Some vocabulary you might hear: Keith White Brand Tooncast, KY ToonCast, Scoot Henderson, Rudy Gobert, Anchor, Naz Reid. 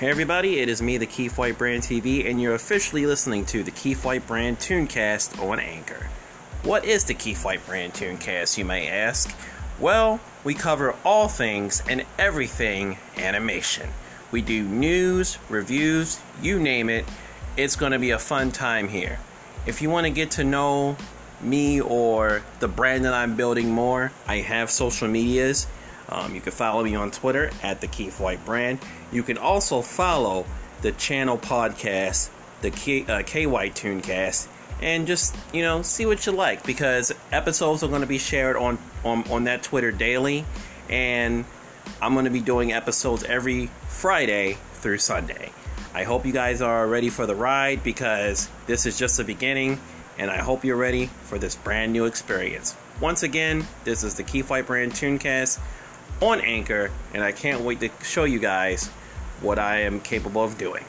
Hey everybody, it is me, the Keith White Brand TV, and you're officially listening to the Keith White Brand Tooncast on Anchor. What is the Keith White Brand Tooncast, you may ask? Well, we cover all things and everything animation. We do news, reviews, you name it. It's going to be a fun time here. If you want to get to know me or the brand that I'm building more, I have social medias. You can follow me on Twitter at the Keith White Brand. You can also follow the channel podcast, the KY ToonCast, and just see what you like, because episodes are going to be shared on that Twitter daily, and I'm going to be doing episodes every Friday through Sunday. I hope you guys are ready for the ride, because this is just the beginning, and I hope you're ready for this brand new experience. Once again, this is the Keith White Brand Tooncast on Anchor, and I can't wait to show you guys what I am capable of doing.